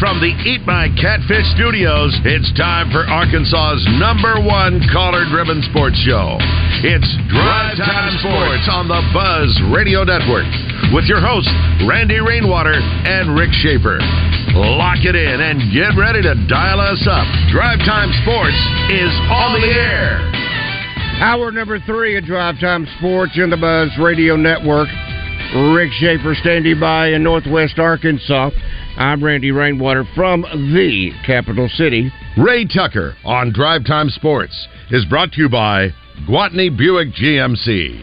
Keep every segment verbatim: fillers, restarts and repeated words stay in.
From the Eat My Catfish Studios, it's time for Arkansas's number one caller-driven sports show. It's Drive Time Sports on the Buzz Radio Network with your hosts, Randy Rainwater and Rick Schaefer. Lock it in and get ready to dial us up. Drive Time Sports is on the air. Hour number three of Drive Time Sports in the Buzz Radio Network. Rick Schaefer standing by in Northwest Arkansas. I'm Randy Rainwater from the capital city. Ray Tucker on Drive Time Sports is brought to you by Guatney Buick G M C.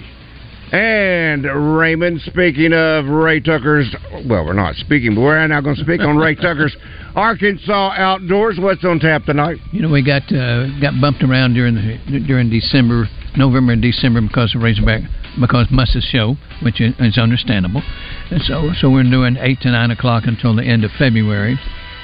And Raymond, speaking of Ray Tucker's, well, we're not speaking, but we're now going to speak on Ray Tucker's Arkansas Outdoors. What's on tap tonight? You know, we got uh, got bumped around during the, during December, November and December because of Razorback, because Muss's show, which is, is understandable. And so, so we're doing eight to nine o'clock until the end of February.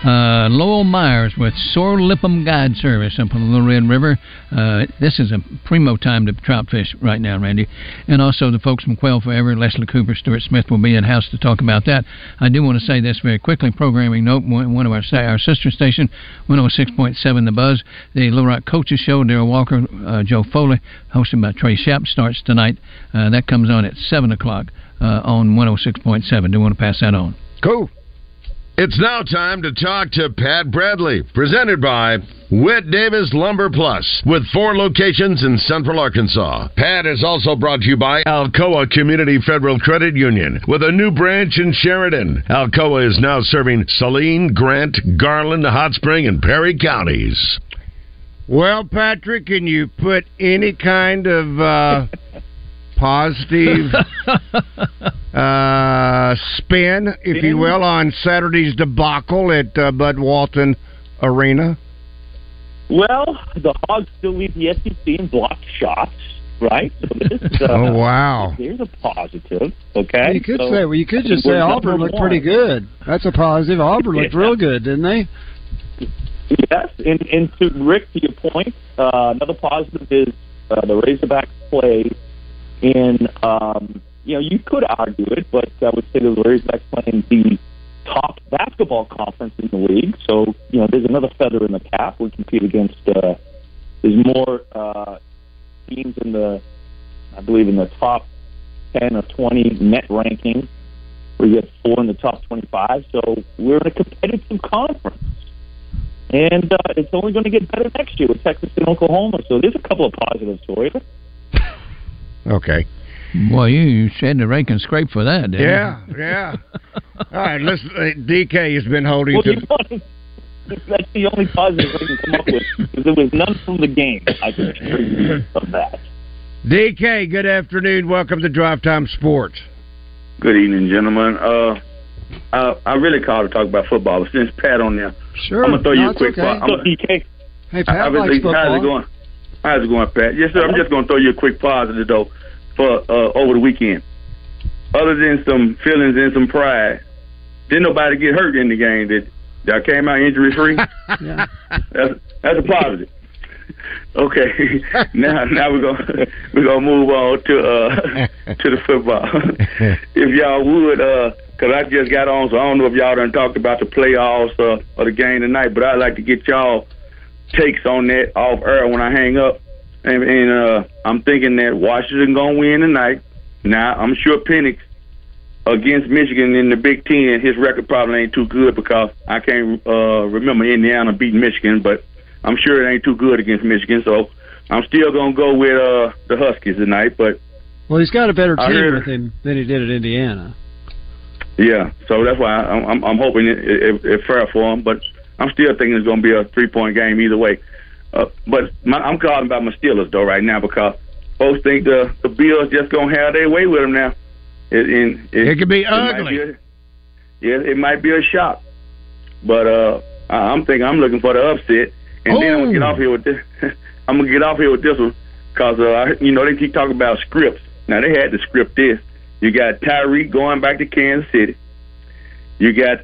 Uh, Lowell Myers with Sore Lippum Guide Service up on the Little Red River. Uh, this is a primo time to trout fish right now, Randy. And also the folks from Quail Forever, Leslie Cooper, Stuart Smith will be in-house to talk about that. I do want to say this very quickly. Programming note, one of our our sister station, one oh six point seven The Buzz, the Little Rock Coaches Show, Darryl Walker, uh, Joe Foley, hosted by Trey Schapp, starts tonight. Uh, that comes on at seven o'clock uh, on one oh six point seven. Do want to pass that on. Cool. It's now time to talk to Pat Bradley, presented by Whit Davis Lumber Plus, with four locations in Central Arkansas. Pat is also brought to you by Alcoa Community Federal Credit Union, with a new branch in Sheridan. Alcoa is now serving Saline, Grant, Garland, Hot Spring, and Perry counties. Well, Patrick, can you put any kind of uh, positive... Uh, spin, if you will, on Saturday's debacle at uh, Bud Walton Arena? Well, the Hogs still lead the S E C in blocked shots, right? So this, uh, oh, wow. There's a positive, okay? Well, you could so, say, well, you could just say Auburn looked pretty good. That's a positive. Auburn looked real good, didn't they? Yes, and, and to Rick, to your point, uh, another positive is uh, the Razorback play in... Um, You know, you could argue it, but I would say the Razorbacks playing the top basketball conference in the league. So, you know, there's another feather in the cap. We compete against, uh, there's more uh, teams in the, I believe, in the top ten or twenty net rankings. We get four in the top twenty-five. So we're in a competitive conference. And uh, it's only going to get better next year with Texas and Oklahoma. So there's a couple of positives for you. Okay. Well, you said the rake and scrape for that, didn't yeah, you? Yeah, yeah. All right, listen, D K has been holding well, to... You know, that's the only positive I can come up with, because there was none from the game. I can assure you of that. D K, good afternoon. Welcome to Drive Time Sports. Good evening, gentlemen. Uh, I, I really called to talk about football, but since Pat on there, sure. I'm going to throw no, you a quick... Okay. I'm so, D K. Hey, Pat I, likes football. How's it going? How's it going, Pat? Yes, sir, I'm just going to throw you a quick positive, though. For uh, over the weekend, other than some feelings and some pride, didn't nobody get hurt in the game. Did y'all came out injury free? Yeah. That's that's a positive. Okay, now now we're gonna we're gonna move on to uh, to the football. If y'all would, because uh, I just got on, so I don't know if y'all done talked about the playoffs uh, or the game tonight. But I'd like to get y'all takes on that off air when I hang up. And, and uh, I'm thinking that Washington going to win tonight. Now, I'm sure Penix against Michigan in the Big Ten, his record probably ain't too good because I can't uh, remember Indiana beating Michigan, but I'm sure it ain't too good against Michigan. So I'm still going to go with uh, the Huskies tonight. But well, he's got a better team with him than he did at Indiana. Yeah, so that's why I'm, I'm, I'm hoping it, it, it's fair for him. But I'm still thinking it's going to be a three-point game either way. Uh, but my, I'm calling about my Steelers, though, right now because folks think the, the Bills just going to have their way with them now. It, it, it, it could be it ugly. Be a, yeah, it might be a shock. But uh, I'm thinking I'm looking for the upset, and oh. then I'm gonna get off here with this. I'm gonna get off here with this one, cause uh, you know they keep talking about scripts. Now they had to script this. You got Tyreek going back to Kansas City. You got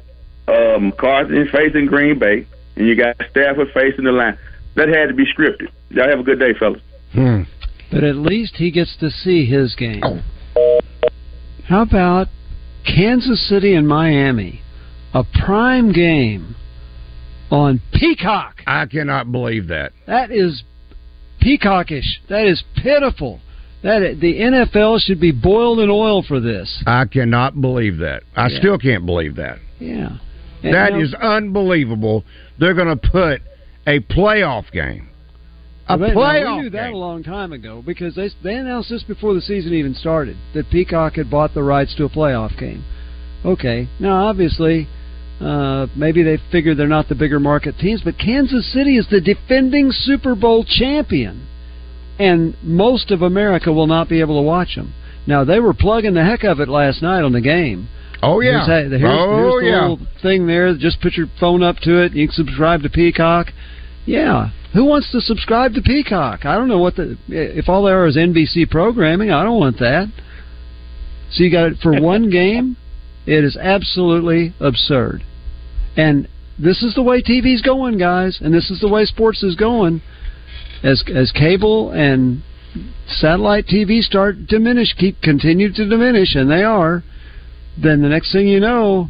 um, Carson facing Green Bay, and you got Stafford facing the Lions. That had to be scripted. Y'all have a good day, fellas. Hmm. But at least he gets to see his game. Oh. How about Kansas City and Miami? A prime game on Peacock. I cannot believe that. That is peacockish. That is pitiful. That the N F L should be boiled in oil for this. I cannot believe that. I yeah. still can't believe that. Yeah. And that now, is unbelievable. They're going to put a playoff game. A but, playoff game. We knew that game. a long time ago because they, they announced this before the season even started, that Peacock had bought the rights to a playoff game. Okay. Now, obviously... Uh, maybe they figure they're not the bigger market teams, but Kansas City is the defending Super Bowl champion, and most of America will not be able to watch them. Now, they were plugging the heck of it last night on the game. Oh, yeah. Here's, here's, oh, here's the yeah. little thing there. Just put your phone up to it. You can subscribe to Peacock. Yeah. Who wants to subscribe to Peacock? I don't know what the... If all there is N B C programming, I don't want that. So you got it for one game? It is absolutely absurd. And this is the way T V's going, guys, and this is the way sports is going. As as cable and satellite T V start diminish, keep continue to diminish, and they are, then the next thing you know,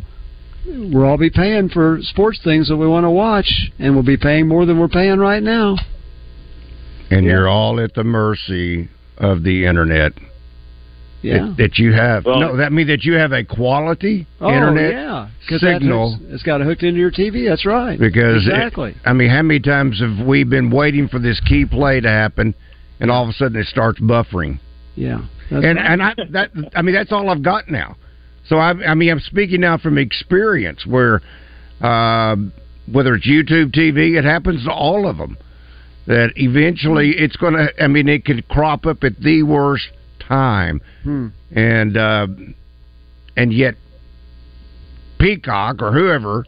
we'll all be paying for sports things that we want to watch, and we'll be paying more than we're paying right now. And yeah. you're all at the mercy of the Internet. Yeah. That, that you have, well, no, that means that you have a quality oh, internet yeah, signal. Hooks, it's got it hooked into your T V. That's right. Because exactly. It, I mean, how many times have we been waiting for this key play to happen, and all of a sudden it starts buffering? Yeah. And right. and I that I mean that's all I've got now. So I I mean I'm speaking now from experience where, uh, whether it's YouTube T V, it happens to all of them. That eventually it's going to. I mean, it could crop up at the worst time. Hmm. And uh, and yet Peacock or whoever,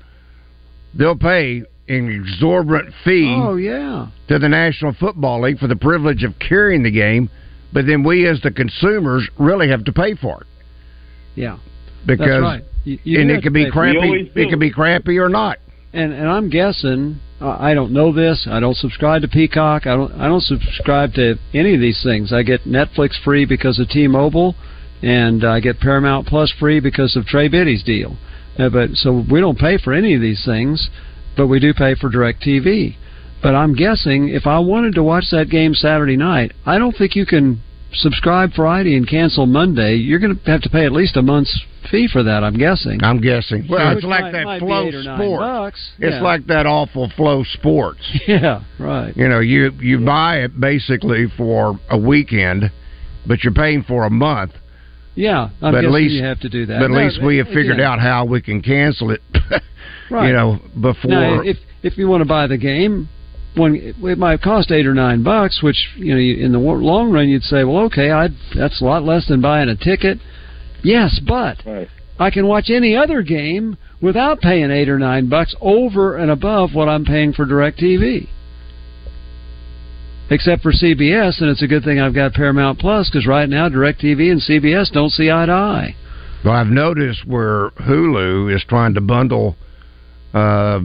they'll pay an exorbitant fee oh, yeah. to the National Football League for the privilege of carrying the game, but then we as the consumers really have to pay for it. Yeah. Because That's right. you, you and it could be crappy it could be crappy or not. And and I'm guessing uh, I don't know this. I don't subscribe to Peacock. I don't I don't subscribe to any of these things. I get Netflix free because of T-Mobile, and I get Paramount Plus free because of Trey Biddy's deal. Uh, but so we don't pay for any of these things, but we do pay for DirecTV. But I'm guessing if I wanted to watch that game Saturday night, I don't think you can subscribe Friday and cancel Monday. You're going to have to pay at least a month's fee for that, I'm guessing. I'm guessing. Well, so it's like might, that Flow Sports. Yeah. It's like that awful Flow Sports. Yeah, right. You know, you, you yeah. buy it basically for a weekend, but you're paying for a month. Yeah, I'm but guessing at least, you have to do that. But at no, least we have figured yeah. out how we can cancel it, right. you know, before... Now, if, if you want to buy the game... One, it might cost eight or nine bucks, which you know, in the long run, you'd say, "Well, okay, I'd, that's a lot less than buying a ticket." Yes, but right. I can watch any other game without paying eight or nine bucks over and above what I'm paying for DirecTV. Except for C B S, and it's a good thing I've got Paramount Plus because right now, DirecTV and C B S don't see eye to eye. Well, I've noticed where Hulu is trying to bundle. Uh,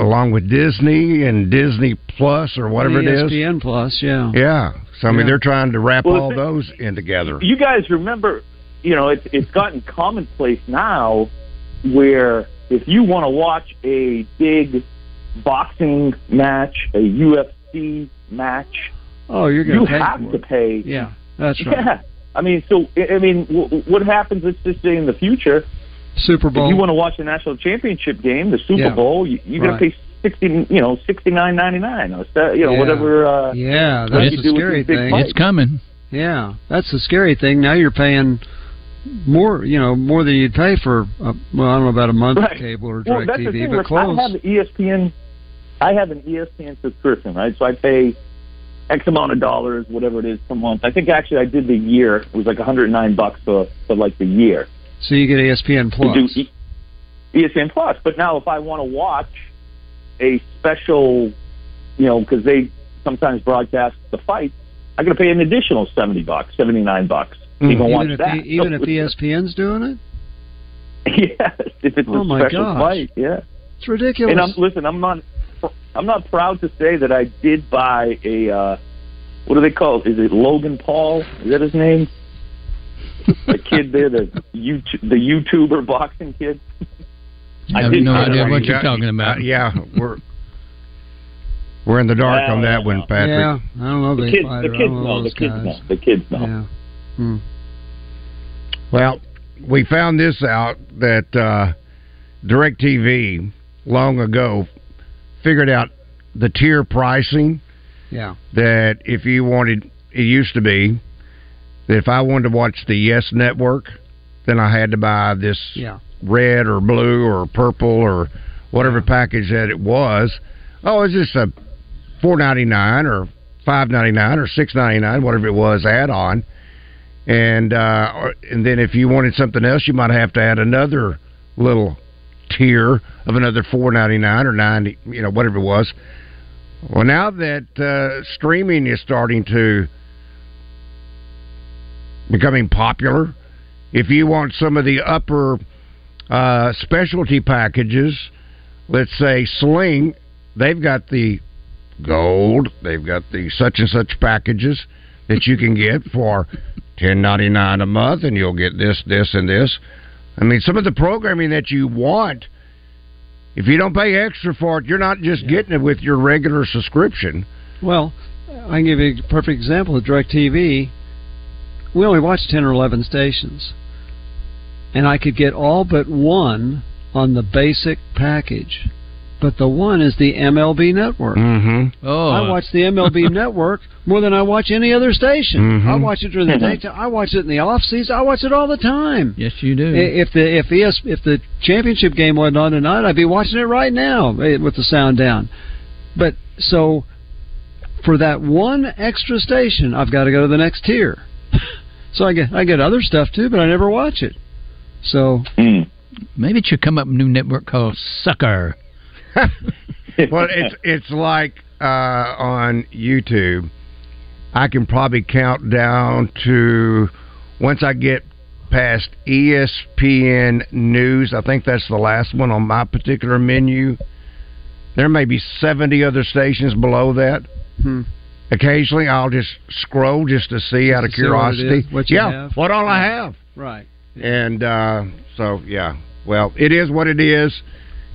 Along with Disney and Disney Plus or whatever it is. E S P N Plus, yeah. Yeah. So, I mean, yeah. they're trying to wrap well, all it, those in together. You guys remember, you know, it, it's gotten commonplace now where if you want to watch a big boxing match, a U F C match, oh, you're gonna you pay have to pay. Yeah, that's right. Yeah. I mean, so, I mean, what happens, let's just say, in the future... Super Bowl. If you want to watch the national championship game, the Super yeah. Bowl, you, you're right. going to pay sixty, you know, sixty nine ninety nine, or you know, yeah. whatever. Uh, yeah, that's the scary thing. It's coming. Yeah, that's the scary thing. Now you're paying more, you know, more than you'd pay for. A, well, I don't know about a month right. of cable or direct well, that's T V, the thing, but close. I have an E S P N. I have an E S P N subscription, right? So I pay X amount of dollars, whatever it is, per month. I think actually I did the year. It was like one hundred nine bucks for for like the year. So you get E S P N Plus. E S P N Plus. But now if I want to watch a special, you know, because they sometimes broadcast the fight, I'm going to pay an additional seventy bucks, seventy-nine bucks. Mm, even watch if, that. The, even if E S P N's doing it? Yes, if it's oh a my special gosh. Fight, yeah. It's ridiculous. And I'm, listen, I'm not I'm not proud to say that I did buy a, uh, what do they call it? Is it Logan Paul? Is that his name? The kid there, the, YouTube, the YouTuber boxing kid. I, I have did no idea what you're talking about. Uh, yeah, we're we're in the dark yeah, on that one, know. Patrick. Yeah, I don't know. The kids, the kids know. The kids know. The kids know. Yeah. Hmm. Well, we found this out that uh, DirecTV long ago figured out the tier pricing. Yeah. That if you wanted, it used to be that if I wanted to watch the Yes Network, then I had to buy this yeah. red or blue or purple or whatever yeah. package that it was. Oh, it's just a four ninety-nine or five ninety-nine or six ninety-nine, whatever it was, add on. And uh, and then if you wanted something else, you might have to add another little tier of another four ninety-nine or ninety, you know, whatever it was. Well, now that uh, streaming is starting to becoming popular, if you want some of the upper uh, specialty packages, let's say Sling, they've got the gold, they've got the such and such packages that you can get for ten ninety-nine a month, and you'll get this, this, and this. I mean, some of the programming that you want, if you don't pay extra for it, you're not just yeah. getting it with your regular subscription. Well, I can give you a perfect example of DirecTV. We only watch ten or eleven stations, and I could get all but one on the basic package, but the one is the M L B Network. Mm-hmm. Oh. I watch the M L B Network more than I watch any other station. Mm-hmm. I watch it during the daytime. I watch it in the off season. I watch it all the time. Yes, you do. If the if ES, if the championship game went on tonight, I'd be watching it right now with the sound down. But so for that one extra station, I've got to go to the next tier. So I get I get other stuff too, but I never watch it. So mm. maybe it should come up with a new network called Sucker. Well, it's it's like uh, on YouTube. I can probably count down to once I get past E S P N News. I think that's the last one on my particular menu. There may be seventy other stations below that. Hmm. Occasionally, I'll just scroll just to see just out of curiosity. What, what yeah, have. what all yeah. I have. Right. Yeah. And uh, so, yeah. Well, it is what it is.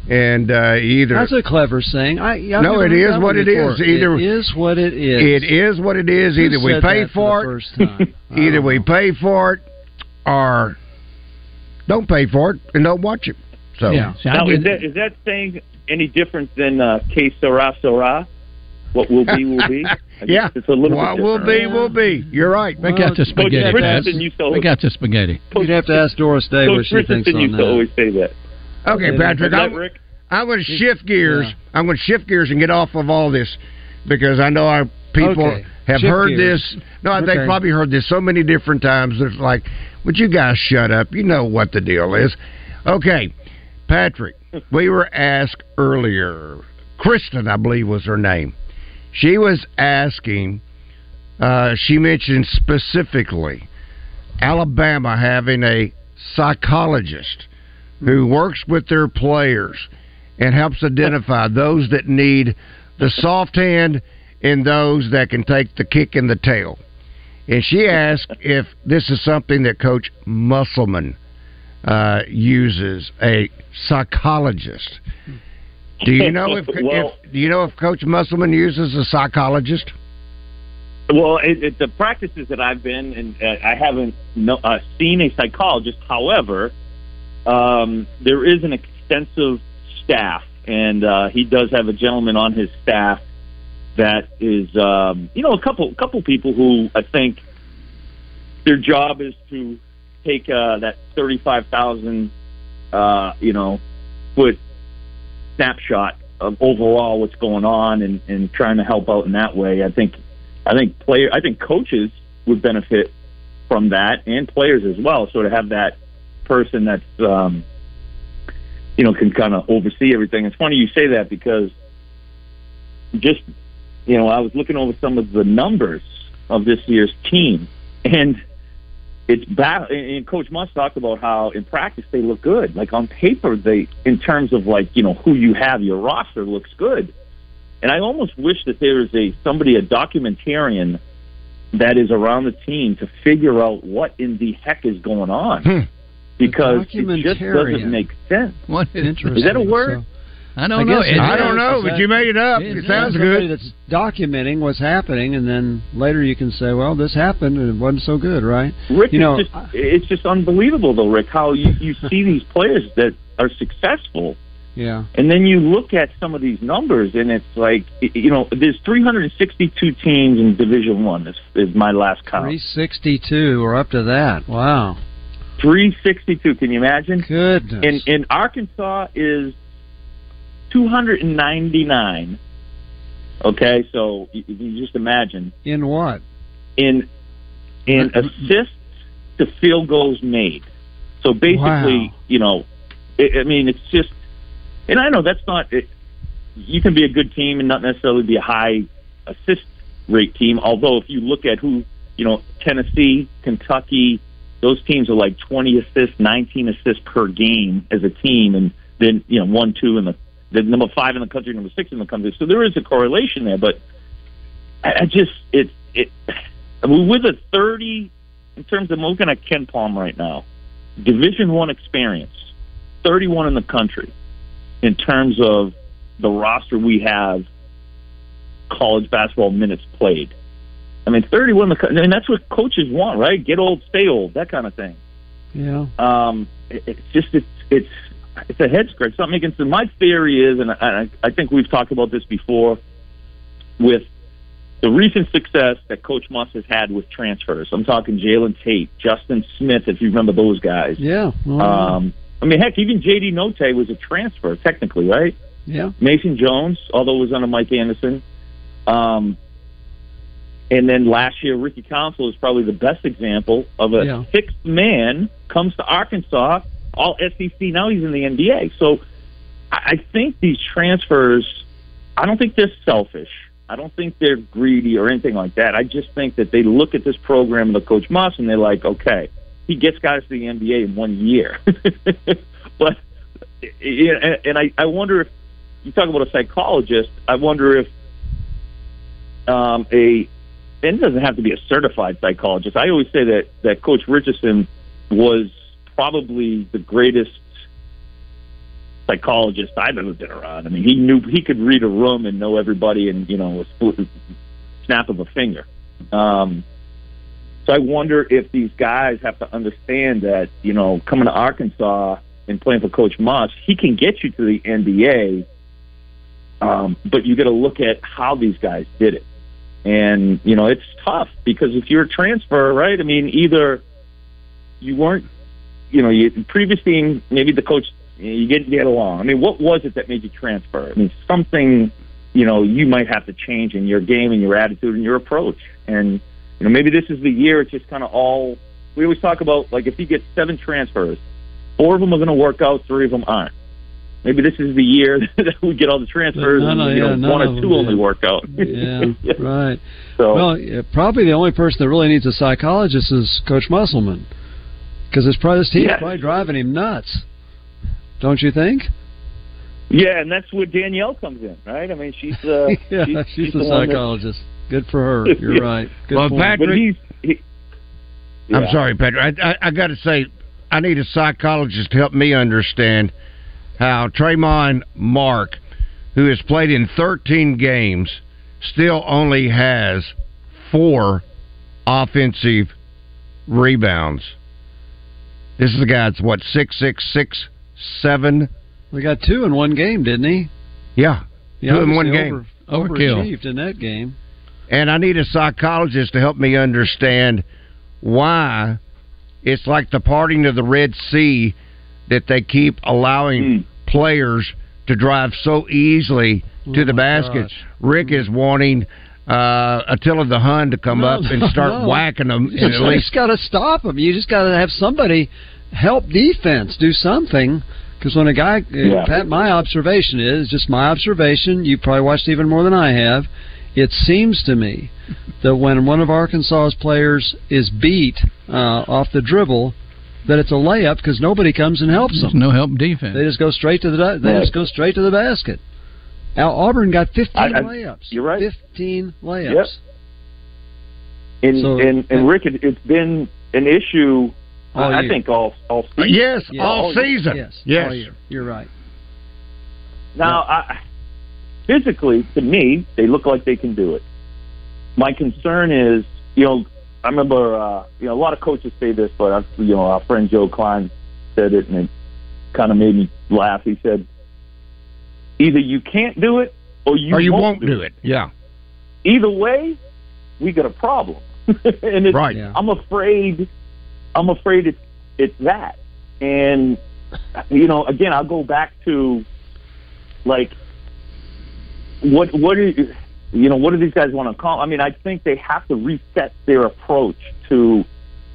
And uh, either that's a clever saying. I, no, it is what it before. is. Either it is what it is. It is what it is. Either we pay for it. Either we pay for it, or don't pay for it and don't watch it. So yeah. now, is that is that saying any different than uh, "que sera sera"? What will be will be. Yeah, it's a little. What bit will be yeah. will be. You're right. Well, they got the spaghetti. Coach Richardson used to always, they got the spaghetti. You'd have to ask Doris Day Coach what she Richardson thinks on used that. To always say that. Okay, Patrick, I'm, I'm going to shift gears. Yeah. I'm going to shift gears and get off of all this because I know our people okay. have shift heard gears. this. No, I okay. they've probably heard this so many different times. It's like, would you guys shut up? You know what the deal is. Okay, Patrick, we were asked earlier, Kristen, I believe was her name. She was asking, uh, she mentioned specifically Alabama having a psychologist who works with their players and helps identify those that need the soft hand and those that can take the kick in the tail. And she asked if this is something that Coach Musselman uh, uses, a psychologist. Do you know if, well, if do you know if Coach Musselman uses a psychologist? Well, it, it, the practices that I've been in, uh, I haven't no, uh, seen a psychologist. However, Um, there is an extensive staff, and uh, he does have a gentleman on his staff that is, um, you know, a couple couple people who I think their job is to take uh, that thirty-five thousand, uh, you know, foot snapshot of overall what's going on and, and trying to help out in that way. I think I think player I think coaches would benefit from that, and players as well. So to have that person that's um, you know, can kind of oversee everything. It's funny you say that because just, you know, I was looking over some of the numbers of this year's team, and it's bad. And Coach Musk talked about how in practice they look good. Like on paper, they, in terms of like, you know, who you have, your roster looks good. And I almost wish that there is a somebody, a documentarian that is around the team to figure out what in the heck is going on. Hmm. Because it just doesn't make sense. What an interesting. Is that a word? So, I don't I know. It, I don't know, but you made it up. It, it sounds good. That's documenting what's happening, and then later you can say, well, this happened, and it wasn't so good, right? Rick, you know, it's, just, it's just unbelievable, though, Rick, how you, you see these players that are successful, yeah, and then you look at some of these numbers, and it's like, you know, there's three hundred sixty-two teams in Division One. Is, is my last count. three sixty-two, or up to that. Wow. three sixty-two. Can you imagine? Goodness. And, and Arkansas is two hundred ninety-nine. Okay, so you, you just imagine. In what? In in assists to field goals made. So basically, wow. you know, it, I mean, it's just, and I know that's not, it, you can be a good team and not necessarily be a high assist rate team, although if you look at who, you know, Tennessee, Kentucky, those teams are like twenty assists, nineteen assists per game as a team, and then, you know, one, two, and the, the number five in the country, number six in the country. So there is a correlation there, but I, I just it it I mean, with a thirty in terms of looking at Ken Palm right now, Division One experience, thirty-one in the country in terms of the roster we have, college basketball minutes played. I mean, thirty-one, I mean, that's what coaches want, right? Get old, stay old, that kind of thing. Yeah. Um, it, it's just, it's it's it's a head scratch. It's not making sense. My theory is, and I, I think we've talked about this before, with the recent success that Coach Muss has had with transfers. I'm talking Jalen Tate, Justin Smith, if you remember those guys. Yeah. Well, um, I mean, heck, even J D. Notte was a transfer, technically, right? Yeah. Mason Jones, although it was under Mike Anderson. Um And then last year, Ricky Council is probably the best example of a yeah. sixth man comes to Arkansas, all S E C, now he's in the N B A. So I think these transfers, I don't think they're selfish. I don't think they're greedy or anything like that. I just think that they look at this program and the Coach Moss, and they're like, okay, he gets guys to the N B A in one year. But and I, I wonder if, you talk about a psychologist, I wonder if um, a and it doesn't have to be a certified psychologist. I always say that, that Coach Richardson was probably the greatest psychologist I've ever been around. I mean, he knew he could read a room and know everybody in, you know, a snap of a finger. Um, so I wonder if these guys have to understand that, you know, coming to Arkansas and playing for Coach Moss, he can get you to the N B A, um, but you got to look at how these guys did it. And, you know, it's tough because if you're a transfer, right, I mean, either you weren't, you know, you previous team, maybe the coach, you didn't get along. I mean, what was it that made you transfer? I mean, something, you know, you might have to change in your game and your attitude and your approach. And, you know, maybe this is the year it's just kind of all, we always talk about, like, if you get seven transfers, four of them are going to work out, three of them aren't. Maybe this is the year that we get all the transfers and you know, yeah, one or two them, only yeah. work out. yeah, yeah, right. So. Well, yeah, probably the only person that really needs a psychologist is Coach Musselman because his team yes. is probably driving him nuts, don't you think? Yeah, and that's where Danielle comes in, right? I mean, she's, uh, yeah, she's, she's, she's the, the psychologist. That... Good for her. You're yeah. right. Good well, point. Patrick, he, yeah. I'm sorry, Patrick. I, I, I got to say, I need a psychologist to help me understand how Tremon Mark, who has played in thirteen games, still only has four offensive rebounds. This is the guy that's, what, six, six, six, seven? We got two in one game, didn't he? Yeah, yeah two in one game. Over, overachieved in that game. And I need a psychologist to help me understand why it's like the parting of the Red Sea that they keep allowing mm. players to drive so easily to oh the basket. Gosh. Rick is wanting uh, Attila the Hun to come no, up and start no. whacking them. You at least got to stop them. You just got to have somebody help defense do something. Because when a guy, yeah. Pat, my observation is, just my observation, you probably watched even more than I have, it seems to me that when one of Arkansas's players is beat uh, off the dribble, that it's a layup because nobody comes and helps There's them. No help defense. They just go straight to the they right. just go straight to the basket. Now Auburn got fifteen I, I, layups. You're right. Fifteen layups. Yep. And, so, and and Rick, it, it's been an issue. Uh, I think all all season. Yes, yes. all, all season. Yes, yes. All year. You're right. Now, yeah. I, physically, to me, they look like they can do it. My concern is, you know, I remember, uh, you know, a lot of coaches say this, but I, you know, our friend Joe Klein said it, and it kind of made me laugh. He said, "Either you can't do it, or you, or you won't, won't do it." it. Yeah. Either way, we got a problem, and it's, right. Yeah. I'm afraid. I'm afraid it's, it's that. And, you know, again, I'll go back to, like, what what do you, you know, what do these guys want to call? I mean, I think they have to reset their approach to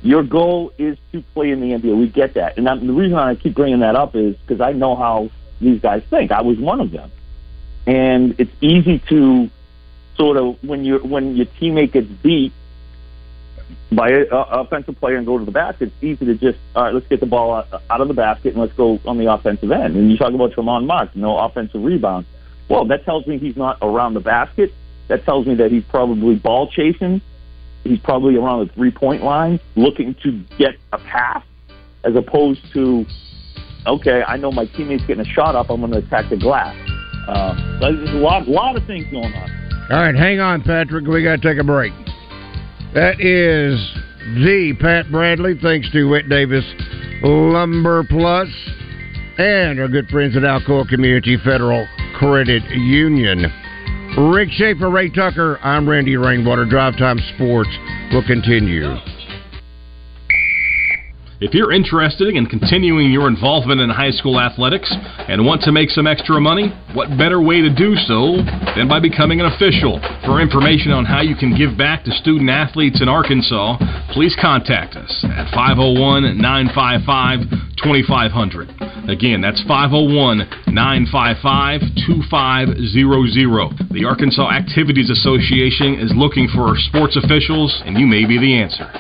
your goal is to play in the N B A. We get that. And I'm, the reason I keep bringing that up is because I know how these guys think. I was one of them. And it's easy to sort of, when, you're, when your teammate gets beat, by an offensive player and go to the basket, it's easy to just, all right, let's get the ball out, out of the basket and let's go on the offensive end. And you talk about Tremont Marks, no offensive rebound. Well, that tells me he's not around the basket. That tells me that he's probably ball chasing. He's probably around the three-point line looking to get a pass as opposed to, okay, I know my teammate's getting a shot up, I'm going to attack the glass. Uh, there's a lot, lot of things going on. All right, hang on, Patrick. We got to take a break. That is the Pat Bradley, thanks to Whit Davis Lumber Plus and our good friends at Alcoa Community Federal Credit Union. Rick Schaefer, Ray Tucker, I'm Randy Rainwater. Drive Time Sports will continue. If you're interested in continuing your involvement in high school athletics and want to make some extra money, what better way to do so than by becoming an official? For information on how you can give back to student-athletes in Arkansas, please contact us at five oh one, nine five five, two five zero zero. Again, that's five oh one, nine five five, two five zero zero. The Arkansas Activities Association is looking for sports officials, and you may be the answer.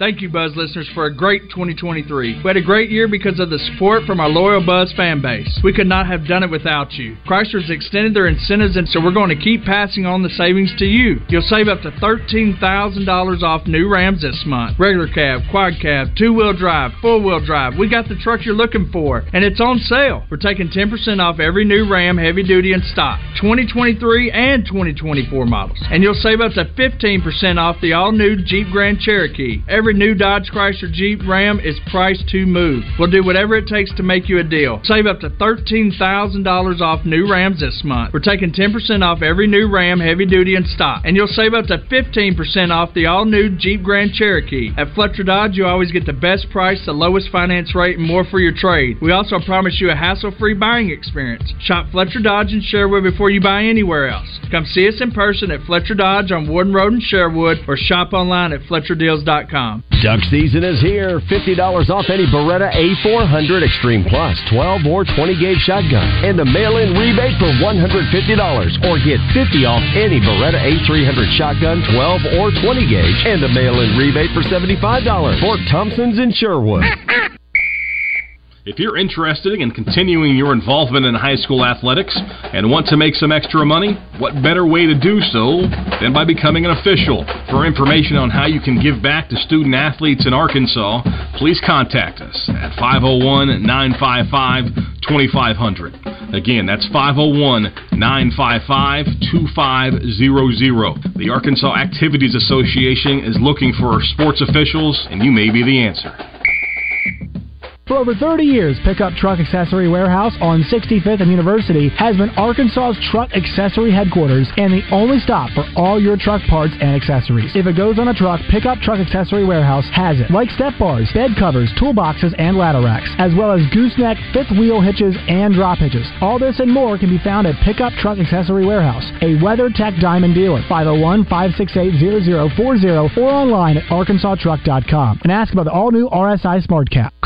Thank you, Buzz listeners, for a great twenty twenty-three. We had a great year because of the support from our loyal Buzz fan base. We could not have done it without you. Chrysler's extended their incentives, and so we're going to keep passing on the savings to you. You'll save up to thirteen thousand dollars off new Rams this month. Regular cab, quad cab, two-wheel drive, four-wheel drive. We got the truck you're looking for, and it's on sale. We're taking ten percent off every new Ram heavy duty in stock, twenty twenty-three and twenty twenty-four models. And you'll save up to fifteen percent off the all-new Jeep Grand Cherokee. Every Every new Dodge, Chrysler, Jeep, Ram is priced to move. We'll do whatever it takes to make you a deal. Save up to thirteen thousand dollars off new Rams this month. We're taking ten percent off every new Ram heavy duty in stock. And you'll save up to fifteen percent off the all-new Jeep Grand Cherokee. At Fletcher Dodge, you always get the best price, the lowest finance rate, and more for your trade. We also promise you a hassle-free buying experience. Shop Fletcher Dodge in Sherwood before you buy anywhere else. Come see us in person at Fletcher Dodge on Warden Road in Sherwood or shop online at fletcher deals dot com. Duck season is here. fifty dollars off any Beretta A four hundred Extreme Plus twelve or twenty gauge shotgun. And a mail-in rebate for one hundred fifty dollars. Or get fifty dollars off any Beretta A three hundred shotgun twelve or twenty gauge. And a mail-in rebate for seventy-five dollars. For Thompson's in Sherwood. If you're interested in continuing your involvement in high school athletics and want to make some extra money, what better way to do so than by becoming an official? For information on how you can give back to student-athletes in Arkansas, please contact us at five oh one, nine five five, two five zero zero. Again, that's five oh one, nine five five, two five zero zero. The Arkansas Activities Association is looking for sports officials, and you may be the answer. For over thirty years, Pickup Truck Accessory Warehouse on sixty-fifth and University has been Arkansas's truck accessory headquarters and the only stop for all your truck parts and accessories. If it goes on a truck, Pickup Truck Accessory Warehouse has it. Like step bars, bed covers, toolboxes, and ladder racks, as well as gooseneck, fifth wheel hitches, and drop hitches. All this and more can be found at Pickup Truck Accessory Warehouse, a WeatherTech Diamond dealer, five oh one, five six eight, zero zero four zero, or online at arkansas truck dot com. And ask about the all-new R S I Smart Cap.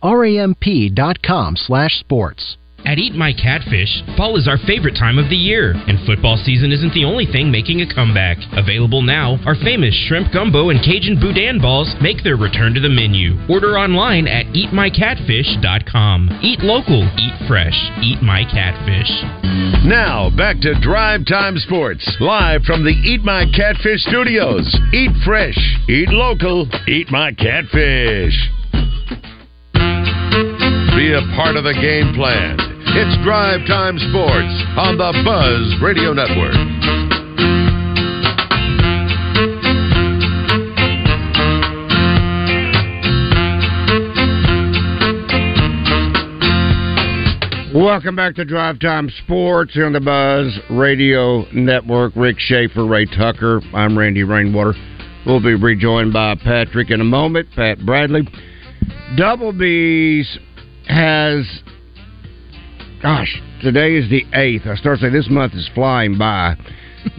R A M P.com slash sports. At Eat My Catfish, fall is our favorite time of the year, and football season isn't the only thing making a comeback. Available now, our famous shrimp gumbo and Cajun boudin balls make their return to the menu. Order online at eat my catfish dot com. Eat local, eat fresh, Eat My Catfish. Now, back to Drive Time Sports, live from the Eat My Catfish studios. Eat fresh, eat local, Eat My Catfish. Be a part of the game plan. It's Drive Time Sports on the Buzz Radio Network. Welcome back to Drive Time Sports here on the Buzz Radio Network. Rick Schaefer, Ray Tucker. I'm Randy Rainwater. We'll be rejoined by Patrick in a moment, Pat Bradley. Double B's has, gosh, today is the eighth. I start saying this month is flying by,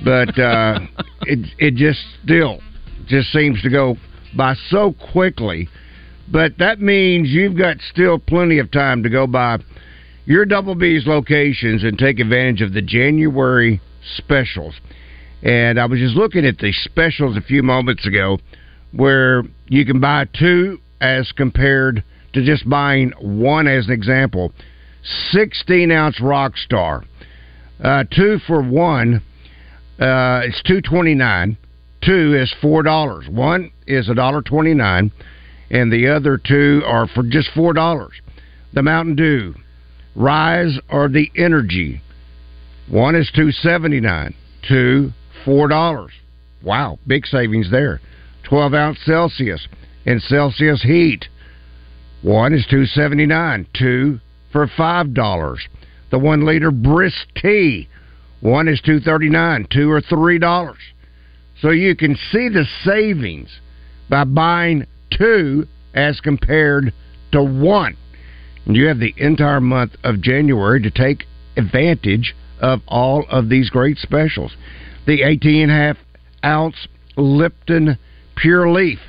but uh, it it just still just seems to go by so quickly. But that means you've got still plenty of time to go by your Double B's locations and take advantage of the January specials. And I was just looking at the specials a few moments ago, where you can buy two as compared to just buying one. As an example, sixteen ounce Rockstar, uh, two for one, uh, it's two twenty-nine. Two is four dollars. One is a dollar twenty-nine, and the other two are for just four dollars. The Mountain Dew, Rise, or the Energy, one is two seventy-nine. Two, four dollars. Wow, big savings there. Twelve ounce Celsius and Celsius Heat. One is two seventy-nine, two for five dollars. The one liter Brisk Tea, one is two thirty-nine, two or three dollars. So you can see the savings by buying two as compared to one. And you have the entire month of January to take advantage of all of these great specials. The eighteen and a half ounce Lipton Pure Leaf,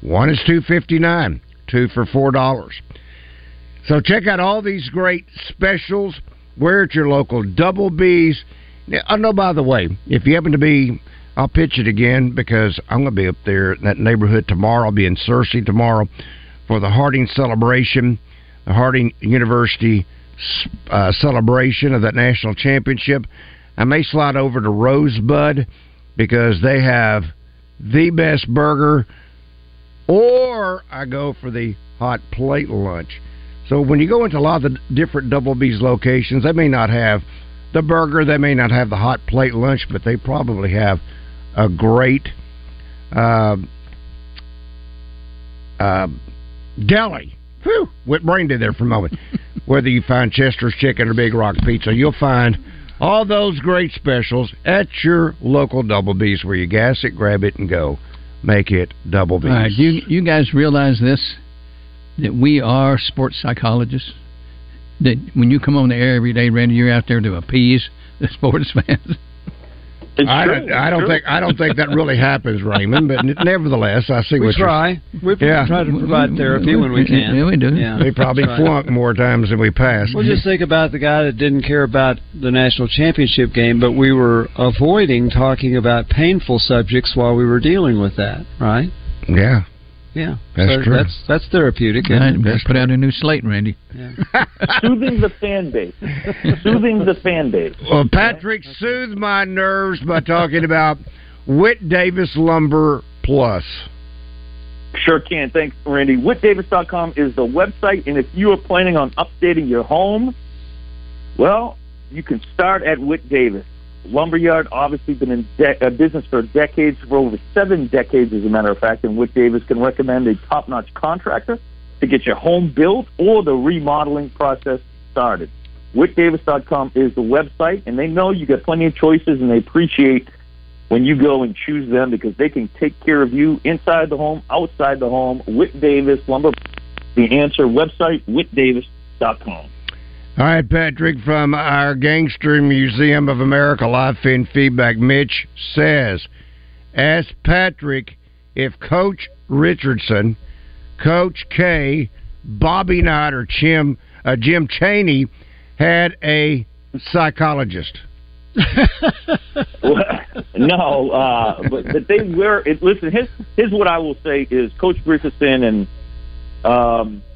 one is two fifty-nine. Two for four dollars. So check out all these great specials. We're at your local Double B's. Now, oh no, by the way, if you happen to be, I'll pitch it again because I'm going to be up there in that neighborhood tomorrow. I'll be in Searcy tomorrow for the Harding celebration, the Harding University uh, celebration of that national championship. I may slide over to Rosebud because they have the best burger. Or I go for the hot plate lunch. So when you go into a lot of the different Double B's locations, they may not have the burger, they may not have the hot plate lunch, but they probably have a great uh, uh, deli. Whew, went brain dead there for a moment. Whether you find Chester's Chicken or Big Rock Pizza, you'll find all those great specials at your local Double B's where you gas it, grab it, and go. Make it Double B's. All right, you, you guys realize this, that we are sports psychologists? That when you come on the air every day, Randy, you're out there to appease the sports fans? It's I true. Don't, it's I don't true. think I don't think that really happens, Raymond, but nevertheless, I see we what try. you're... We try. Yeah. We try to provide therapy when we can. Yeah, we do. Yeah. We probably flunk more times than we pass. Well, just think about the guy that didn't care about the national championship game, but we were avoiding talking about painful subjects while we were dealing with that, right? Yeah. Yeah, that's so true. That's, that's therapeutic. Right, that's put out a new slate, Randy. Yeah. Soothing the fan base. Soothing the fan base. Well, Patrick okay. soothed my nerves by talking about Whit Davis Lumber Plus. Sure can. Thanks, Randy. Whit Davis dot com is the website, and if you are planning on updating your home, well, you can start at Whit Davis. Lumberyard, obviously, been in de- uh, business for decades, for over seven decades, as a matter of fact, and Whit Davis can recommend a top-notch contractor to get your home built or the remodeling process started. Whit Davis dot com is the website, and they know you got plenty of choices, and they appreciate when you go and choose them because they can take care of you inside the home, outside the home. Whit Davis Lumber, the answer website, Whit Davis dot com. All right, Patrick, from our Gangster Museum of America live feed feedback, Mitch says, ask Patrick if Coach Richardson, Coach K, Bobby Knight, or Jim, uh, Jim Chaney had a psychologist. Well, no, uh, but, but they were – listen, his, his what I will say is Coach Richardson and um, –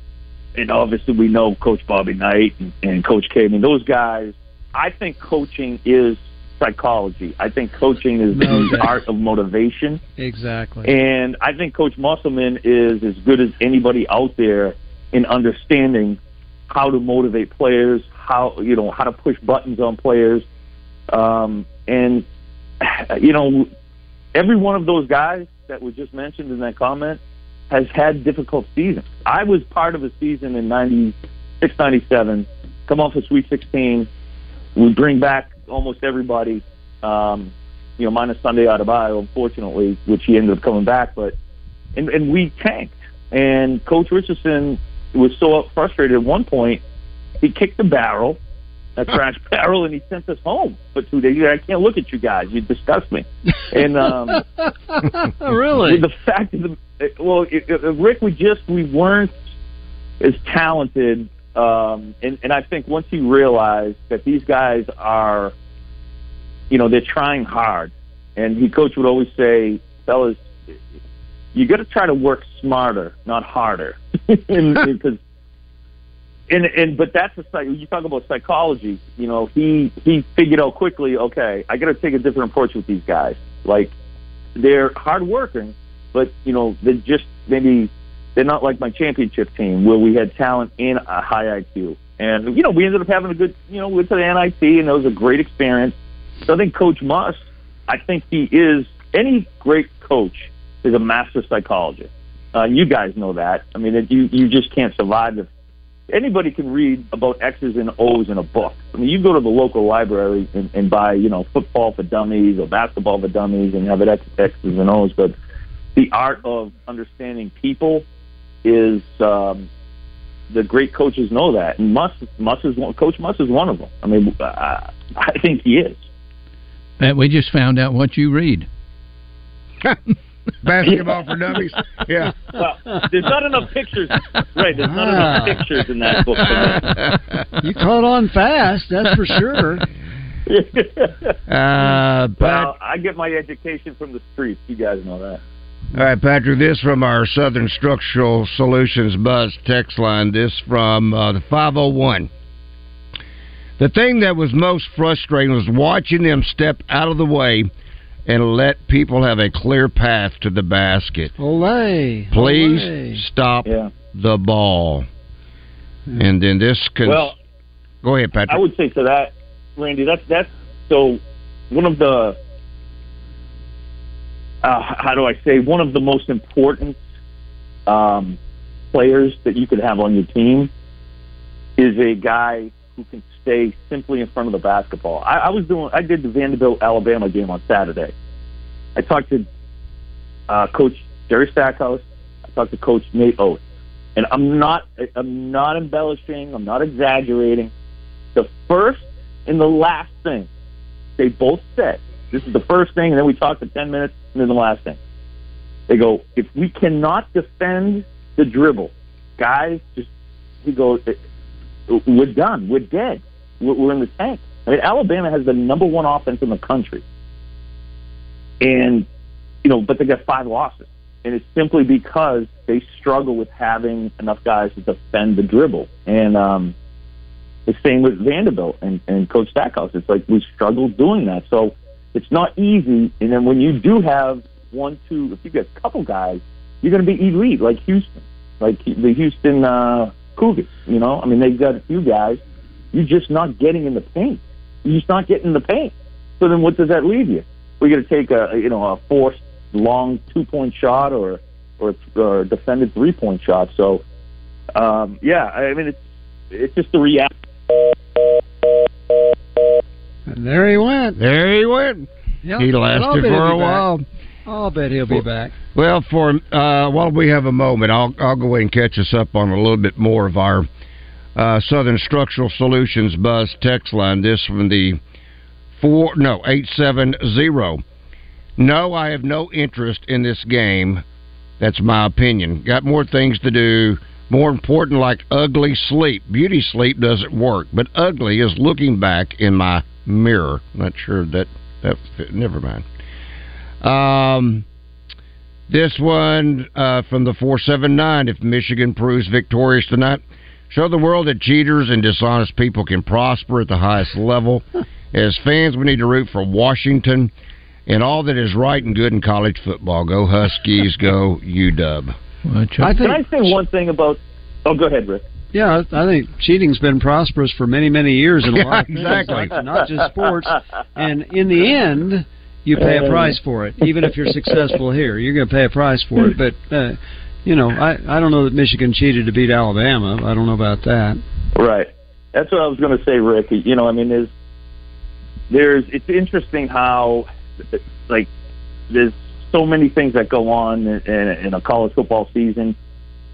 and obviously we know Coach Bobby Knight and, and Coach K. I mean, those guys, I think coaching is psychology. I think coaching is no, the art of motivation. Exactly. And I think Coach Musselman is as good as anybody out there in understanding how to motivate players, how, you know, how to push buttons on players. Um, and, you know, every one of those guys that was just mentioned in that comment has had difficult seasons. I was part of a season in ninety-six ninety-seven, come off of Sweet sixteen. We bring back almost everybody, um, you know, minus Sunday Adebayo, unfortunately, which he ended up coming back. But and, and we tanked. And Coach Richardson was so frustrated at one point, he kicked the barrel, a trash barrel, and he sent us home for two days. I can't look at you guys. You disgust me. And um, really? The fact of the Well, it, it, Rick, we just we weren't as talented, um, and, and I think once you realize that these guys are, you know, they're trying hard, and he coach would always say, "Fellas, you got to try to work smarter, not harder," and, because and and but that's a you talk about psychology. You know, he he figured out quickly. Okay, I got to take a different approach with these guys. Like they're hardworking. But, you know, they're just maybe they're not like my championship team where we had talent and a high I Q. And, you know, we ended up having a good, you know, we went to the N I T, and it was a great experience. So I think Coach Muss, I think he is, any great coach is a master psychologist. Uh, you guys know that. I mean, you, you just can't survive. If, anybody can read about X's and O's in a book. I mean, you go to the local library and, and buy, you know, football for dummies or basketball for dummies and have it X, X's and O's, but the art of understanding people is um, the great coaches know that, and Muss, Muss is one, Coach Muss is one of them. I mean, uh, I think he is. Pat, we just found out what you read. Basketball for dummies. Yeah. Well, there's not enough pictures. Right. There's not ah. enough pictures in that book. You caught on fast. That's for sure. uh, but well, I get my education from the streets. You guys know that. All right, Patrick, this from our Southern Structural Solutions Buzz text line. This from uh, the five oh one. The thing that was most frustrating was watching them step out of the way and let people have a clear path to the basket. Olay. Please Olay. stop yeah. the ball. Yeah. And then this can... Well, go ahead, Patrick. I would say to that, Randy, that's, that's so one of the... Uh, how do I say, one of the most important um, players that you could have on your team is a guy who can stay simply in front of the basketball. I, I was doing, I did the Vanderbilt Alabama game on Saturday. I talked to uh, Coach Jerry Stackhouse. I talked to Coach Nate Oates, and I'm not, I'm not embellishing. I'm not exaggerating. The first and the last thing they both said. This is the first thing, and then we talked for ten minutes, and then the last thing. They go, if we cannot defend the dribble, guys, just he goes, we're done, we're dead, we're in the tank. I mean, Alabama has the number one offense in the country, and you know, but they got five losses. and it's simply because they struggle with having enough guys to defend the dribble. And um, the same with Vanderbilt and, and Coach Stackhouse. It's like we struggle doing that. So it's not easy. And then when you do have one, two, if you get a couple guys, you're going to be elite, like Houston, like the Houston uh, Cougars. You know, I mean, they've got a few guys. You're just not getting in the paint. You're just not getting in the paint. So then what does that leave you? We're going to take a, you know, a forced long two-point shot or or, or defended three-point shot. So, um, yeah, I mean, it's, it's just the reality. And there he went. There he went. Yep. He lasted for a while. Back. I'll bet he'll be back. Well, for uh, while we have a moment, I'll I'll go ahead and catch us up on a little bit more of our uh, Southern Structural Solutions Buzz text line. This from the four no eight seven zero. No, I have no interest in this game. That's my opinion. Got more things to do. More important, like ugly sleep. Beauty sleep doesn't work, but ugly is looking back in my mirror. Not sure that that fit. Never mind. Um, this one uh, from the four seven nine, if Michigan proves victorious tonight, show the world that cheaters and dishonest people can prosper at the highest level. As fans, we need to root for Washington and all that is right and good in college football. Go Huskies, go U W. Well, I think, can I say one thing about... Oh, go ahead, Rick. Yeah, I think cheating's been prosperous for many, many years in a lot of things. Exactly. Like, not just sports. And in the end... You pay a price for it, even if you're successful here. You're going to pay a price for it. But, uh, you know, I, I don't know that Michigan cheated to beat Alabama. I don't know about that. Right. That's what I was going to say, Rick. You know, I mean, there's, there's it's interesting how, like, there's so many things that go on in, in, in a college football season.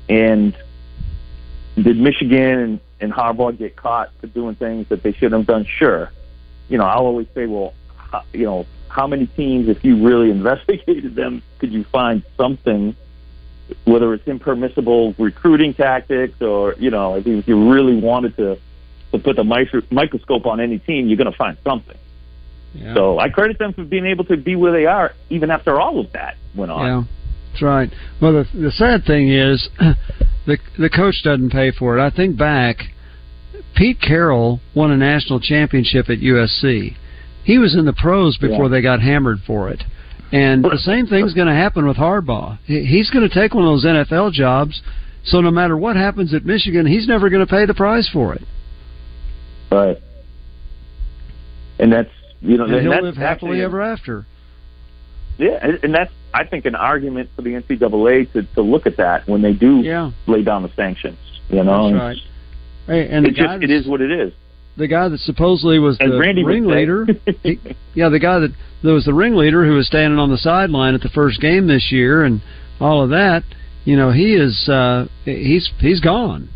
And did Michigan and, and Harbaugh get caught for doing things that they shouldn't have done? Sure. You know, I'll always say, well, you know, how many teams, if you really investigated them, could you find something, whether it's impermissible recruiting tactics or, you know, if you really wanted to, to put the microscope on any team, you're going to find something. Yeah. So I credit them for being able to be where they are even after all of that went on. Yeah, that's right. Well, the, the sad thing is the the coach doesn't pay for it. I think back, Pete Carroll won a national championship at U S C. He was in the pros before yeah. they got hammered for it. And the same thing's going to happen with Harbaugh. He's going to take one of those N F L jobs, so no matter what happens at Michigan, he's never going to pay the price for it. Right. And that's, you know, and and he'll that's live happily actually, ever after. Yeah, and that's, I think, an argument for the N C double A to, to look at that when they do yeah. lay down the sanctions. You know? That's right. Hey, and the just, it is what it is. The guy that supposedly was the ringleader, he, yeah, the guy that, that was the ringleader who was standing on the sideline at the first game this year and all of that, you know, he is uh, he's he's gone,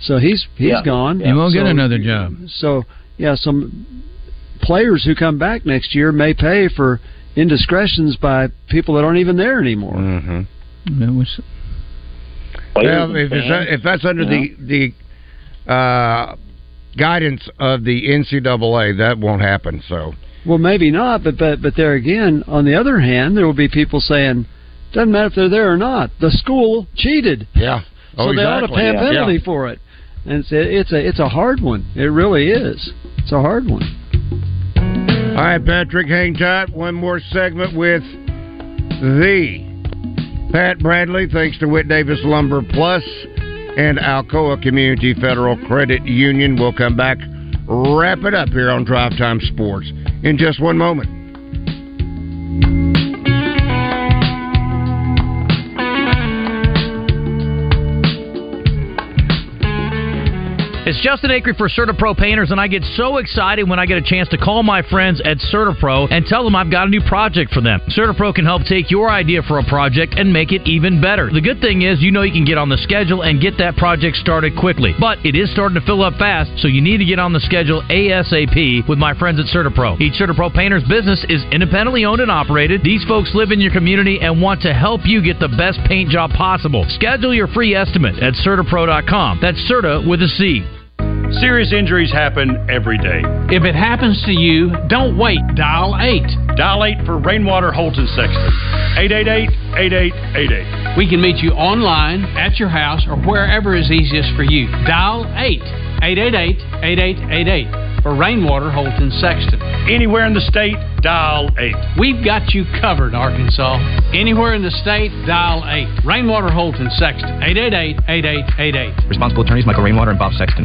so he's he's yeah. gone. He won't so, get another job. So yeah, some players who come back next year may pay for indiscretions by people that aren't even there anymore. Mm-hmm. That was, well, if, it's, if that's under yeah. the the. Uh, guidance of the N C double A, that won't happen. So, well, maybe not, but but but there again, on the other hand, there will be people saying, doesn't matter if they're there or not, the school cheated. Yeah, oh, so exactly. they ought to pay a penalty yeah. for it. And it's a, it's a it's a hard one. It really is. It's a hard one. All right, Patrick, hang tight. One more segment with the Pat Bradley. Thanks to Whit Davis Lumber Plus and Alcoa Community Federal Credit Union. We'll come back, wrap it up here on Drive Time Sports in just one moment. It's Justin Acri for CertaPro Painters, and I get so excited when I get a chance to call my friends at CertaPro and tell them I've got a new project for them. CertaPro can help take your idea for a project and make it even better. The good thing is you know you can get on the schedule and get that project started quickly, but it is starting to fill up fast, so you need to get on the schedule ASAP with my friends at CertaPro. Each CertaPro Painters business is independently owned and operated. These folks live in your community and want to help you get the best paint job possible. Schedule your free estimate at CertaPro dot com. That's Certa with a C. Thank you. Serious injuries happen every day. If it happens to you, don't wait. Dial eight. Dial eight for Rainwater Holton Sexton. eight eight eight, eight eight eight eight. We can meet you online, at your house, or wherever is easiest for you. Dial eight. eight eight eight, eight eight eight eight for Rainwater Holton Sexton. Anywhere in the state, dial eight. We've got you covered, Arkansas. Anywhere in the state, dial eight. Rainwater Holton Sexton. eight eight eight, eight eight eight eight. Responsible attorneys Michael Rainwater and Bob Sexton.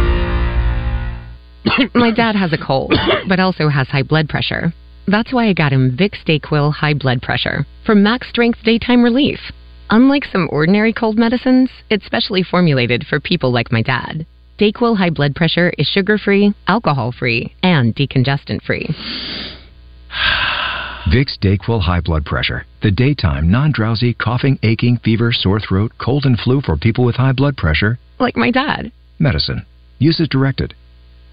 My dad has a cold, but also has high blood pressure. That's why I got him Vicks DayQuil High Blood Pressure for max strength daytime relief. Unlike some ordinary cold medicines, it's specially formulated for people like my dad. DayQuil High Blood Pressure is sugar-free, alcohol-free, and decongestant-free. Vicks DayQuil High Blood Pressure. The daytime, non-drowsy, coughing, aching, fever, sore throat, cold and flu for people with high blood pressure. Like my dad. Medicine. Use as directed.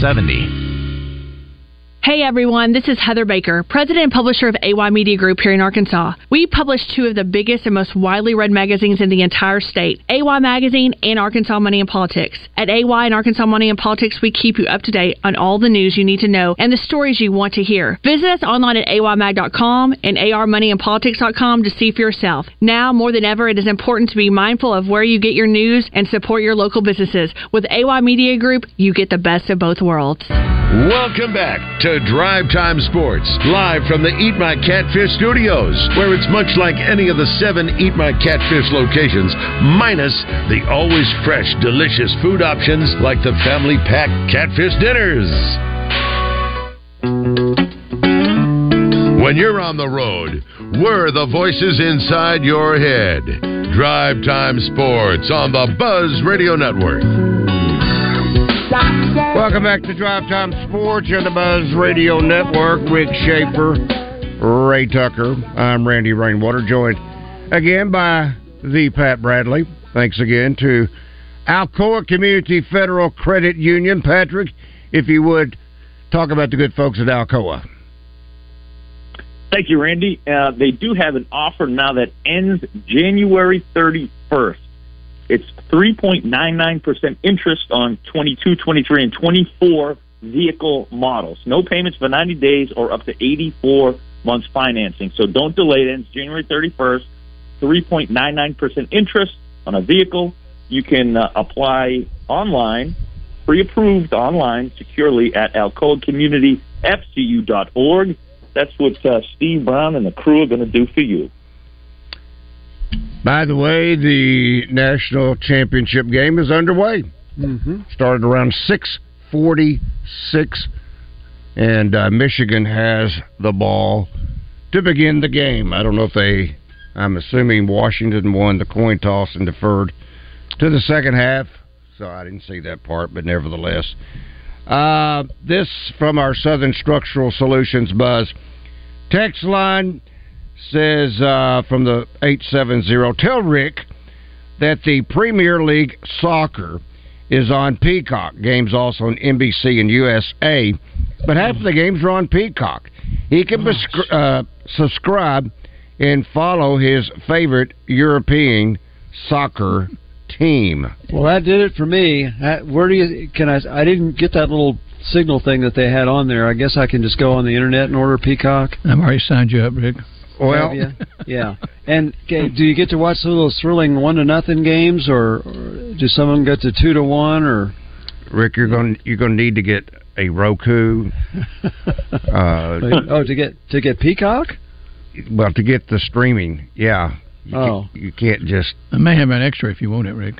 seven zero. Hey everyone, this is Heather Baker, president and publisher of A Y Media Group here in Arkansas. We publish two of the biggest and most widely read magazines in the entire state, A Y Magazine and Arkansas Money and Politics. At A Y and Arkansas Money and Politics, we keep you up to date on all the news you need to know and the stories you want to hear. Visit us online at A Y mag dot com and A R money and politics dot com to see for yourself. Now, more than ever, it is important to be mindful of where you get your news and support your local businesses. With A Y Media Group, you get the best of both worlds. Welcome back to Drive Time Sports, live from the Eat My Catfish studios, where it's much like any of the seven Eat My Catfish locations, minus the always fresh, delicious food options like the family pack catfish dinners. When you're on the road, we're the voices inside your head. Drive Time Sports on the Buzz Radio Network. Welcome back to Drive Time Sports on the Buzz Radio Network. Rick Schaefer, Ray Tucker. I'm Randy Rainwater, joined again by the Pat Bradley. Thanks again to Alcoa Community Federal Credit Union. Patrick, if you would, talk about the good folks at Alcoa. Thank you, Randy. Uh, they do have an offer now that ends January thirty-first. It's three point nine nine percent interest on twenty-two, twenty-three, and twenty-four vehicle models. No payments for ninety days or up to eighty-four months financing. So don't delay it. It's January thirty-first, three point nine nine percent interest on a vehicle. You can uh, apply online, pre-approved online, securely at alcoa community f c u dot org. That's what uh, Steve Brown and the crew are going to do for you. By the way, the national championship game is underway. Mm-hmm. Started around six forty-six, and uh, Michigan has the ball to begin the game. I don't know if they, I'm assuming Washington won the coin toss and deferred to the second half, so I didn't see that part, but nevertheless. Uh, this from our Southern Structural Solutions Buzz text line. Says uh, from the eight seven zero, tell Rick that the Premier League Soccer is on Peacock. Games also on N B C and U S A, but half of the games are on Peacock. He can bescri- uh, subscribe and follow his favorite European soccer team. Well, that did it for me. Where do you can I? I didn't get that little signal thing that they had on there. I guess I can just go on the internet and order Peacock. I've already signed you up, Rick. Well, yeah. And okay, do you get to watch those thrilling one to nothing games, or, or do some of them get to two to one? Or Rick, you're going you're going to need to get a Roku. uh, oh, to get to get Peacock? Well, to get the streaming, yeah. You oh, can't, you can't just. I may have an extra if you want it, Rick.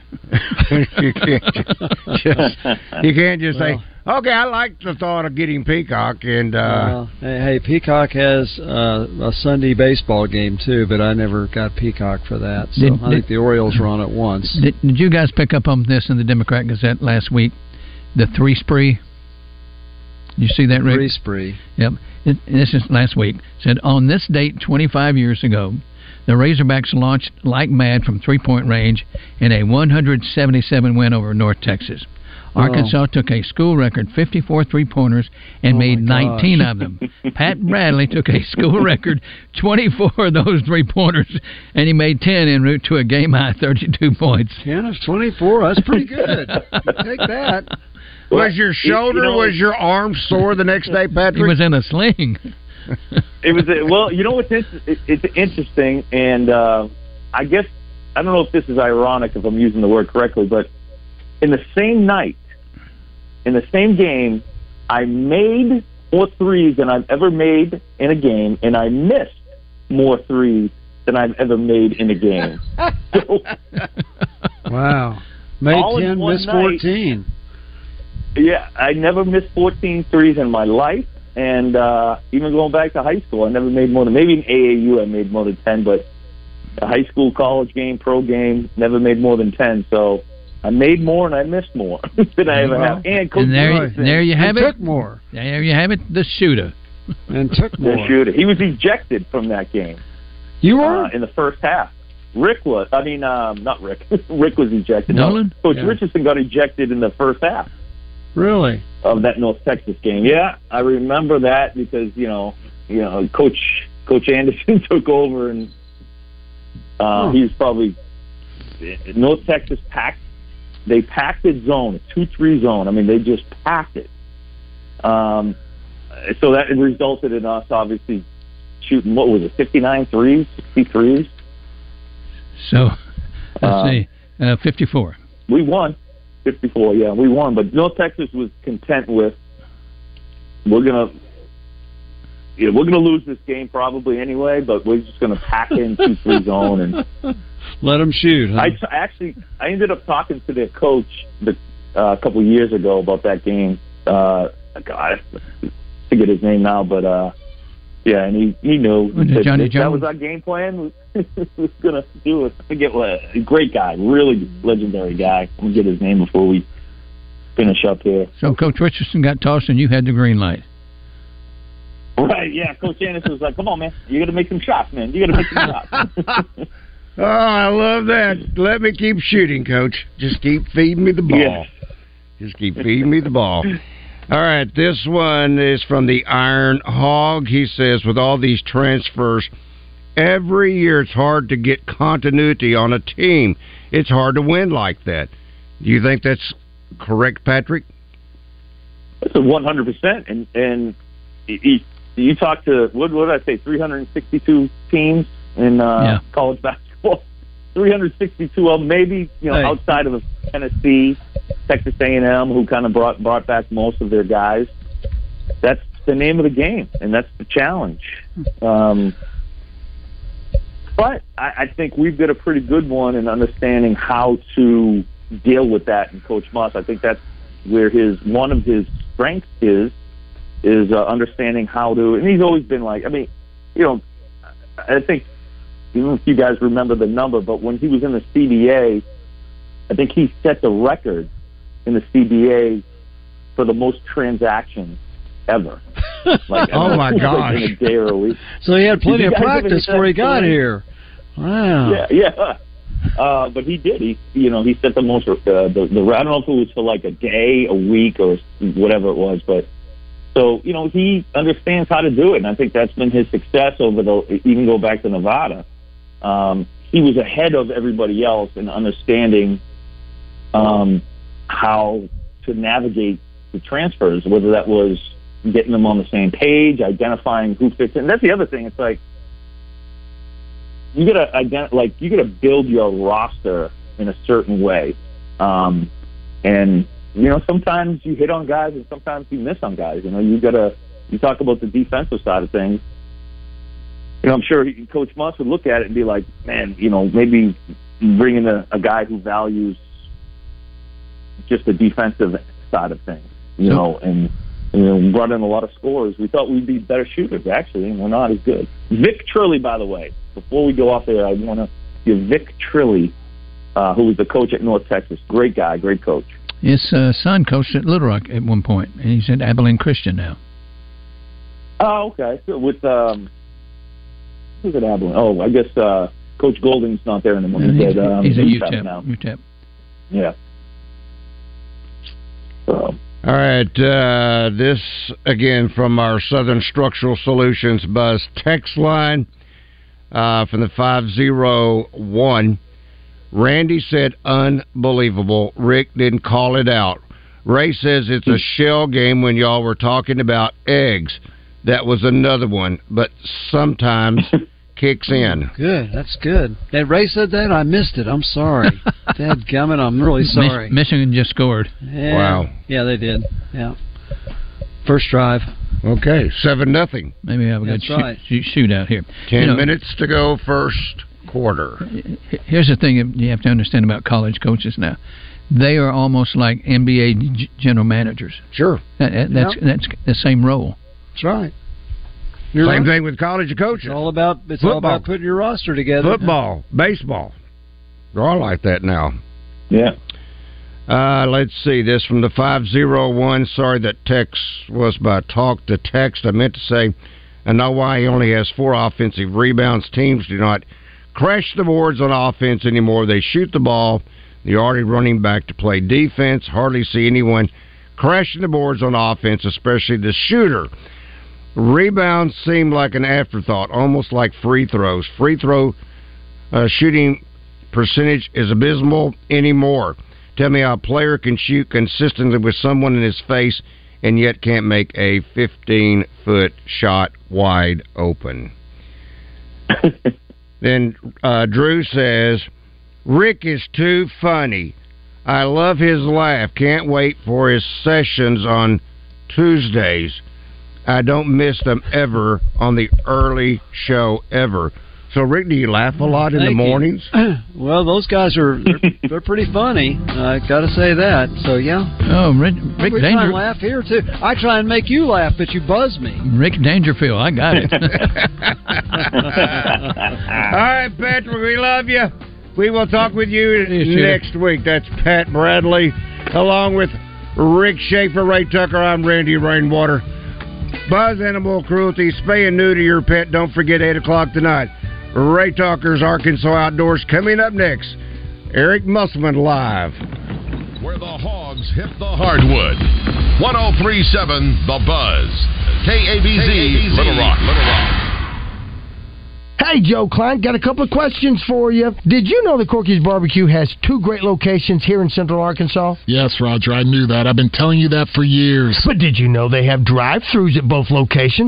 you can't just, just you can't just well, say, okay, I like the thought of getting Peacock, and uh, well, hey, hey, Peacock has uh, a Sunday baseball game too, but I never got Peacock for that. So did, I did, think the Orioles were on at once. Did, did you guys pick up on this in the Democrat Gazette last week? The three spree. You see that, Rick? Three spree. Yep. It, this is last week. It said on this date twenty-five years ago. The Razorbacks launched like mad from three-point range in a one hundred seventy-seven win over North Texas. Arkansas oh. took a school record fifty-four three-pointers and oh made nineteen of them. Pat Bradley took a school record twenty-four of those three-pointers, and he made ten en route to a game-high thirty-two points. ten of twenty-four, that's pretty good. Take that. Well, was your shoulder, you know, was your arm sore the next day, Patrick? He was in a sling. It was a, well, you know what's inter- it's interesting, and uh, I guess I don't know if this is ironic if I'm using the word correctly, but in the same night, in the same game, I made more threes than I've ever made in a game, and I missed more threes than I've ever made in a game. So, wow, made ten, missed fourteen. Yeah, I never missed fourteen threes in my life. And uh, even going back to high school, I never made more than, maybe in A A U I made more than ten, but the high school, college game, pro game, never made more than ten. So I made more and I missed more than I ever well, have. And, and there, you, there you have and it. Took more. There you have it, the shooter. And took more. The shooter. He was ejected from that game. You were? Uh, in the first half. Rick was. I mean, um, not Rick. Rick was ejected. Nolan? No. Coach yeah. Richardson got ejected in the first half. Really? Of that North Texas game. Yeah, I remember that because, you know, you know, Coach Coach Anderson took over, and uh, huh. he was probably – North Texas packed – they packed the zone, a two three zone. I mean, they just packed it. Um, so that resulted in us obviously shooting, what was it, fifty-nine threes, sixty threes? So, let's uh, see, uh, fifty-four. We won. fifty-four, yeah, we won. But North Texas was content with, we're gonna, yeah, we're gonna lose this game probably anyway. But we're just gonna pack in two three zone and let them shoot. Huh? I t- actually, I ended up talking to their coach the, uh, a couple years ago about that game. Uh, God, I forget his name now, but uh, yeah, and he he knew that, Johnny that was our game plan. We're gonna do it. I forget what. Great guy, really legendary guy. We'll get his name before we finish up here. So Coach Richardson got tossed, and you had the green light. Right? Yeah. Coach Anderson was like, "Come on, man. You got to make some shots, man. You got to make some shots." Oh, I love that. Let me keep shooting, Coach. Just keep feeding me the ball. Yeah. Just keep feeding me the ball. All right. This one is from the Iron Hog. He says, "With all these transfers." Every year it's hard to get continuity on a team. It's hard to win like that. Do you think that's correct, Patrick? That's one hundred percent. And and you, you talk to, what, what did I say, three hundred sixty-two teams in uh, yeah. college basketball? three hundred sixty-two of them, maybe, you know, hey. outside of Tennessee, Texas A and M, who kind of brought, brought back most of their guys. That's the name of the game, and that's the challenge. Um But I, I think we've got a pretty good one in understanding how to deal with that in Coach Moss. I think that's where his one of his strengths is, is uh, understanding how to – and he's always been like – I mean, you know, I think – I don't know if you guys remember the number, but when he was in the C B A, I think he set the record in the C B A for the most transactions ever. Like, oh, my gosh. In a day or a week. So he had plenty of practice before he got here. Wow. Yeah, yeah. Uh, but he did. He, you know, he set the most. Uh, the, the I don't know if it was for like a day, a week, or whatever it was. But so you know, he understands how to do it, and I think that's been his success over the. Even go back to Nevada, um, he was ahead of everybody else in understanding um, how to navigate the transfers, whether that was getting them on the same page, identifying who fits in. And that's the other thing. It's like, you gotta ident- like you gotta build your roster in a certain way, um, and you know, sometimes you hit on guys and sometimes you miss on guys. You know, you gotta, you talk about the defensive side of things. You know, I'm sure he, Coach Muss would look at it and be like, man, you know, maybe bringing a, a guy who values just the defensive side of things, you know, and, you know, running a lot of scores. We thought we'd be better shooters, actually, and we're not as good. Vic Trilly, by the way, before we go off there, I want to give Vic Trilly, uh, who was the coach at North Texas, great guy, great coach. His uh, son coached at Little Rock at one point, and he's at Abilene Christian now. Oh, okay. So with, um, who's at Abilene? Oh, I guess uh, Coach Golden's not there anymore. He's, he's, at, um, he's at U T E P now. U T E P. Yeah. So. All right, uh, this, again, from our Southern Structural Solutions Buzz text line uh, from the five oh one. Randy said, unbelievable. Rick didn't call it out. Ray says it's a shell game when y'all were talking about eggs. That was another one, but sometimes kicks in. Good, that's good. That Ray said that, I missed it. I'm sorry. Dadgummit, I'm really sorry. Michigan just scored. Yeah. Wow. Yeah, they did. Yeah. First drive. Okay, seven nothing. Maybe we have a that's good right. shoot, shoot out here. Ten you know, minutes to go first quarter. Here's the thing you have to understand about college coaches now. They are almost like N B A general managers. Sure. That, that's, yeah. that's the same role. That's right. You're Same right. thing with college coaches. It's all about it's Football. all about putting your roster together. Football, baseball, they're all like that now. Yeah. Uh, let's see this from the five zero one. Sorry that text was by talk to text. I meant to say, and why he only has four offensive rebounds. Teams do not crash the boards on offense anymore. They shoot the ball. They're already running back to play defense. Hardly see anyone crashing the boards on offense, especially the shooter. Rebounds seem like an afterthought, almost like free throws. Free throw uh, shooting percentage is abysmal anymore. Tell me how a player can shoot consistently with someone in his face and yet can't make a fifteen-foot shot wide open. Then uh, Drew says, Rick is too funny. I love his laugh. Can't wait for his sessions on Tuesdays. I don't miss them ever on the early show ever. So, Rick, do you laugh a lot in Thank the mornings? You. Well, those guys are they're, they're pretty funny. I got to say that. So, yeah. Oh, Rick, Rick we Dangerfield. We try and laugh here, too. I try and make you laugh, but you buzz me. Rick Dangerfield, I got it. All right, Patrick, we love you. We will talk with you next week. That's Pat Bradley, along with Rick Schaefer, Ray Tucker. I'm Randy Rainwater. Buzz Animal Cruelty, spay and neuter your pet. Don't forget eight o'clock tonight. Ray Talkers, Arkansas Outdoors. Coming up next, Eric Musselman live. Where the hogs hit the hardwood. one oh three seven The Buzz. K A B Z, K A B Z Little Rock. Little Rock. Hey, Joe Klein, got a couple of questions for you. Did you know that Corky's Barbecue has two great locations here in Central Arkansas? Yes, Roger, I knew that. I've been telling you that for years. But did you know they have drive-thrus at both locations?